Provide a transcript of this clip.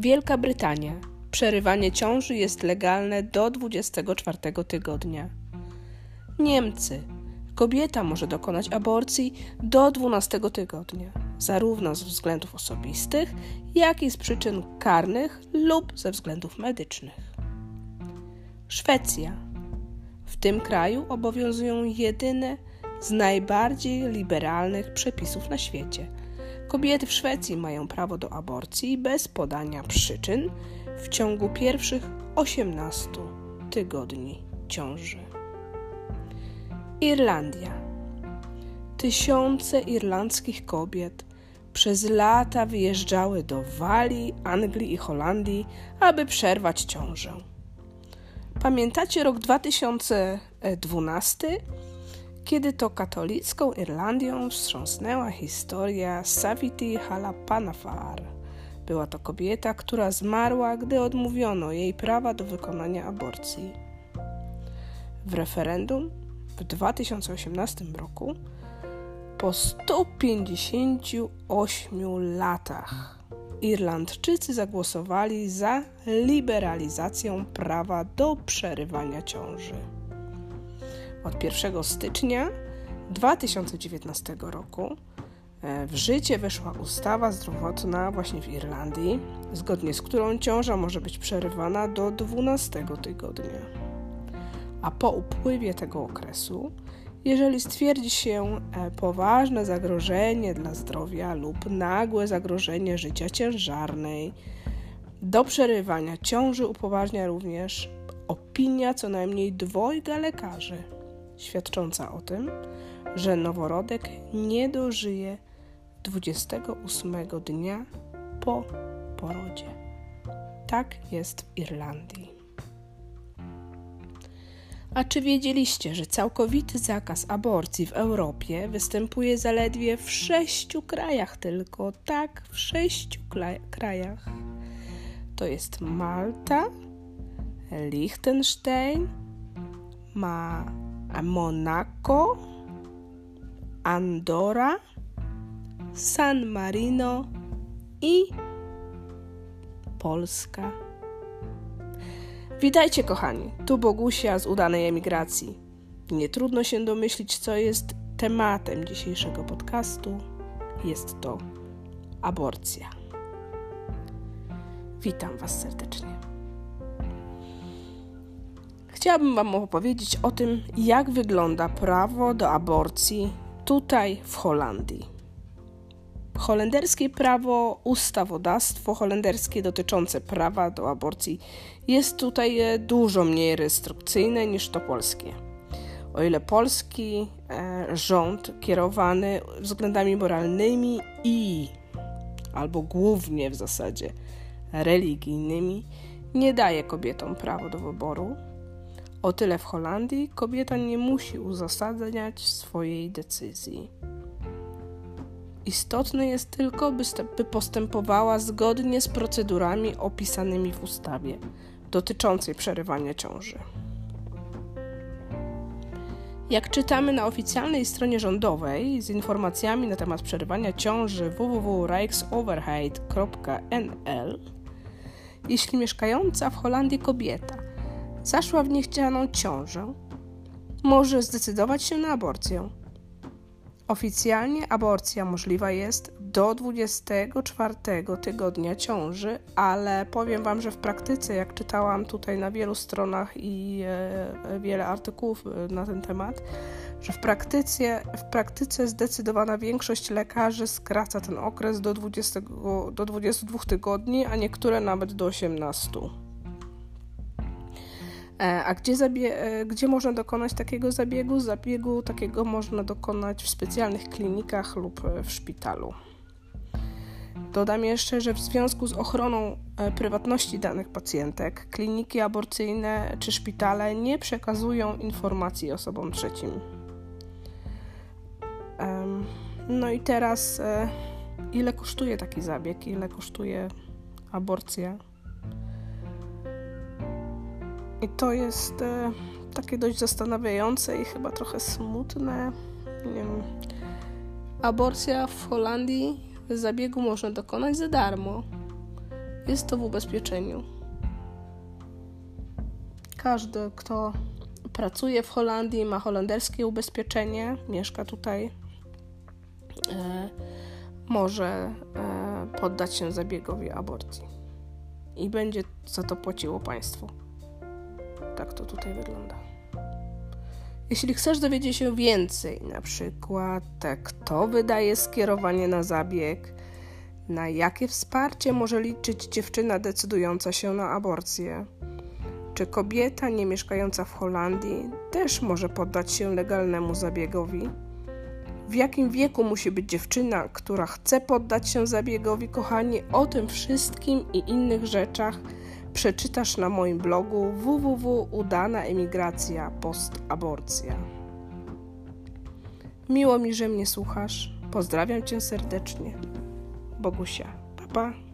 Wielka Brytania. Przerywanie ciąży jest legalne do 24 tygodnia. Niemcy. Kobieta może dokonać aborcji do 12 tygodnia, zarówno ze względów osobistych, jak i z przyczyn karnych lub ze względów medycznych. Szwecja. W tym kraju obowiązują jedyne z najbardziej liberalnych przepisów na świecie. Kobiety w Szwecji mają prawo do aborcji bez podania przyczyn w ciągu pierwszych 18 tygodni ciąży. Irlandia. Tysiące irlandzkich kobiet przez lata wyjeżdżały do Walii, Anglii i Holandii, aby przerwać ciążę. Pamiętacie rok 2012? Kiedy to katolicką Irlandią wstrząsnęła historia Savity Hala Panafar. Była to kobieta, która zmarła, gdy odmówiono jej prawa do wykonania aborcji. W referendum w 2018 roku, po 158 latach, Irlandczycy zagłosowali za liberalizacją prawa do przerywania ciąży. Od 1 stycznia 2019 roku w życie weszła ustawa zdrowotna właśnie w Irlandii, zgodnie z którą ciąża może być przerywana do 12 tygodnia. A po upływie tego okresu, jeżeli stwierdzi się poważne zagrożenie dla zdrowia lub nagłe zagrożenie życia ciężarnej, do przerywania ciąży upoważnia również opinia co najmniej dwojga lekarzy, świadcząca o tym, że noworodek nie dożyje 28 dnia po porodzie. Tak jest w Irlandii. A czy wiedzieliście, że całkowity zakaz aborcji w Europie występuje zaledwie w 6 krajach tylko? Tak, w 6 krajach. To jest Malta, Liechtenstein, Monako, Andora, San Marino i Polska. Witajcie kochani, tu Bogusia z Udanej Emigracji. Nie trudno się domyślić, co jest tematem dzisiejszego podcastu. Jest to aborcja. Witam Was serdecznie. Chciałabym Wam opowiedzieć o tym, jak wygląda prawo do aborcji tutaj w Holandii. Holenderskie prawo, ustawodawstwo holenderskie dotyczące prawa do aborcji jest tutaj dużo mniej restrykcyjne niż to polskie. O ile polski rząd kierowany względami moralnymi i albo głównie w zasadzie religijnymi nie daje kobietom prawa do wyboru, o tyle w Holandii kobieta nie musi uzasadniać swojej decyzji. Istotne jest tylko, by postępowała zgodnie z procedurami opisanymi w ustawie dotyczącej przerywania ciąży. Jak czytamy na oficjalnej stronie rządowej z informacjami na temat przerywania ciąży www.rijksoverheid.nl, jeśli mieszkająca w Holandii kobieta zaszła w niechcianą ciążę, może zdecydować się na aborcję. Oficjalnie aborcja możliwa jest do 24 tygodnia ciąży, ale powiem Wam, że w praktyce, jak czytałam tutaj na wielu stronach i wiele artykułów na ten temat, że w praktyce zdecydowana większość lekarzy skraca ten okres do 22 tygodni, a niektóre nawet do 18. A gdzie można dokonać takiego zabiegu? Zabiegu takiego można dokonać w specjalnych klinikach lub w szpitalu. Dodam jeszcze, że w związku z ochroną prywatności danych pacjentek, kliniki aborcyjne czy szpitale nie przekazują informacji osobom trzecim. No i teraz, ile kosztuje taki zabieg? Ile kosztuje aborcja? I to jest takie dość zastanawiające i chyba trochę smutne. Nie wiem. Aborcja w Holandii, zabiegu można dokonać za darmo. Jest to w ubezpieczeniu. Każdy, kto pracuje w Holandii, ma holenderskie ubezpieczenie, mieszka tutaj, może poddać się zabiegowi aborcji i będzie za to płaciło państwo. Tak to tutaj wygląda. Jeśli chcesz dowiedzieć się więcej, na przykład kto wydaje skierowanie na zabieg, na jakie wsparcie może liczyć dziewczyna decydująca się na aborcję, czy kobieta nie mieszkająca w Holandii też może poddać się legalnemu zabiegowi? W jakim wieku musi być dziewczyna, która chce poddać się zabiegowi? Kochani, o tym wszystkim i innych rzeczach przeczytasz na moim blogu www.udanaemigracja.pl. Miło mi, że mnie słuchasz. Pozdrawiam Cię serdecznie. Bogusia. Pa, pa.